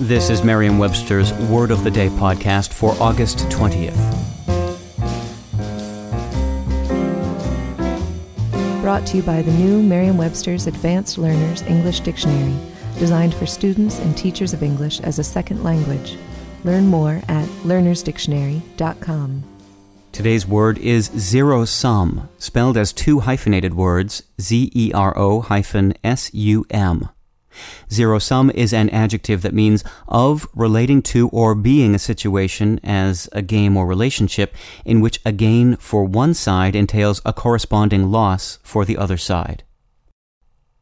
This is Merriam-Webster's Word of the Day podcast for August 20th. Brought to you by the new Merriam-Webster's Advanced Learners English Dictionary, designed for students and teachers of English as a second language. Learn more at learnersdictionary.com. Today's word is zero-sum, spelled as two hyphenated words, zero-sum. Zero-sum is an adjective that means of, relating to, or being a situation as a game or relationship in which a gain for one side entails a corresponding loss for the other side.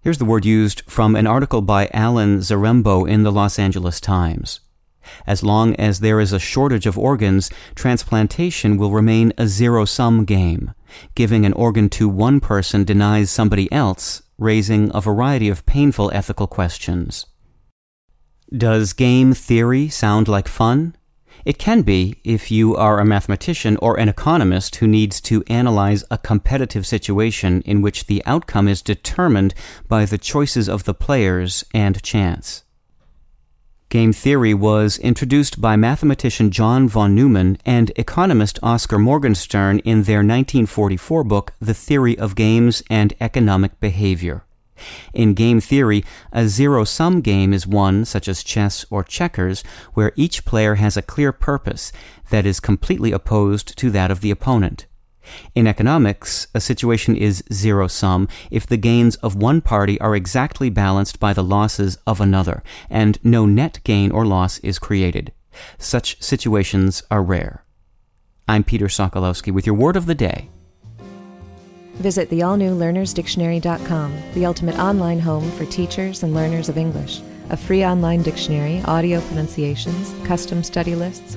Here's the word used from an article by Alan Zarembo in the Los Angeles Times. As long as there is a shortage of organs, transplantation will remain a zero-sum game. Giving an organ to one person denies somebody else, raising a variety of painful ethical questions. Does game theory sound like fun? It can be if you are a mathematician or an economist who needs to analyze a competitive situation in which the outcome is determined by the choices of the players and chance. Game theory was introduced by mathematician John von Neumann and economist Oskar Morgenstern in their 1944 book, The Theory of Games and Economic Behavior. In game theory, a zero-sum game is one, such as chess or checkers, where each player has a clear purpose that is completely opposed to that of the opponent. In economics, a situation is zero-sum if the gains of one party are exactly balanced by the losses of another, and no net gain or loss is created. Such situations are rare. I'm Peter Sokolowski with your Word of the Day. Visit the all-new learnersdictionary.com, the ultimate online home for teachers and learners of English. A free online dictionary, audio pronunciations, custom study lists,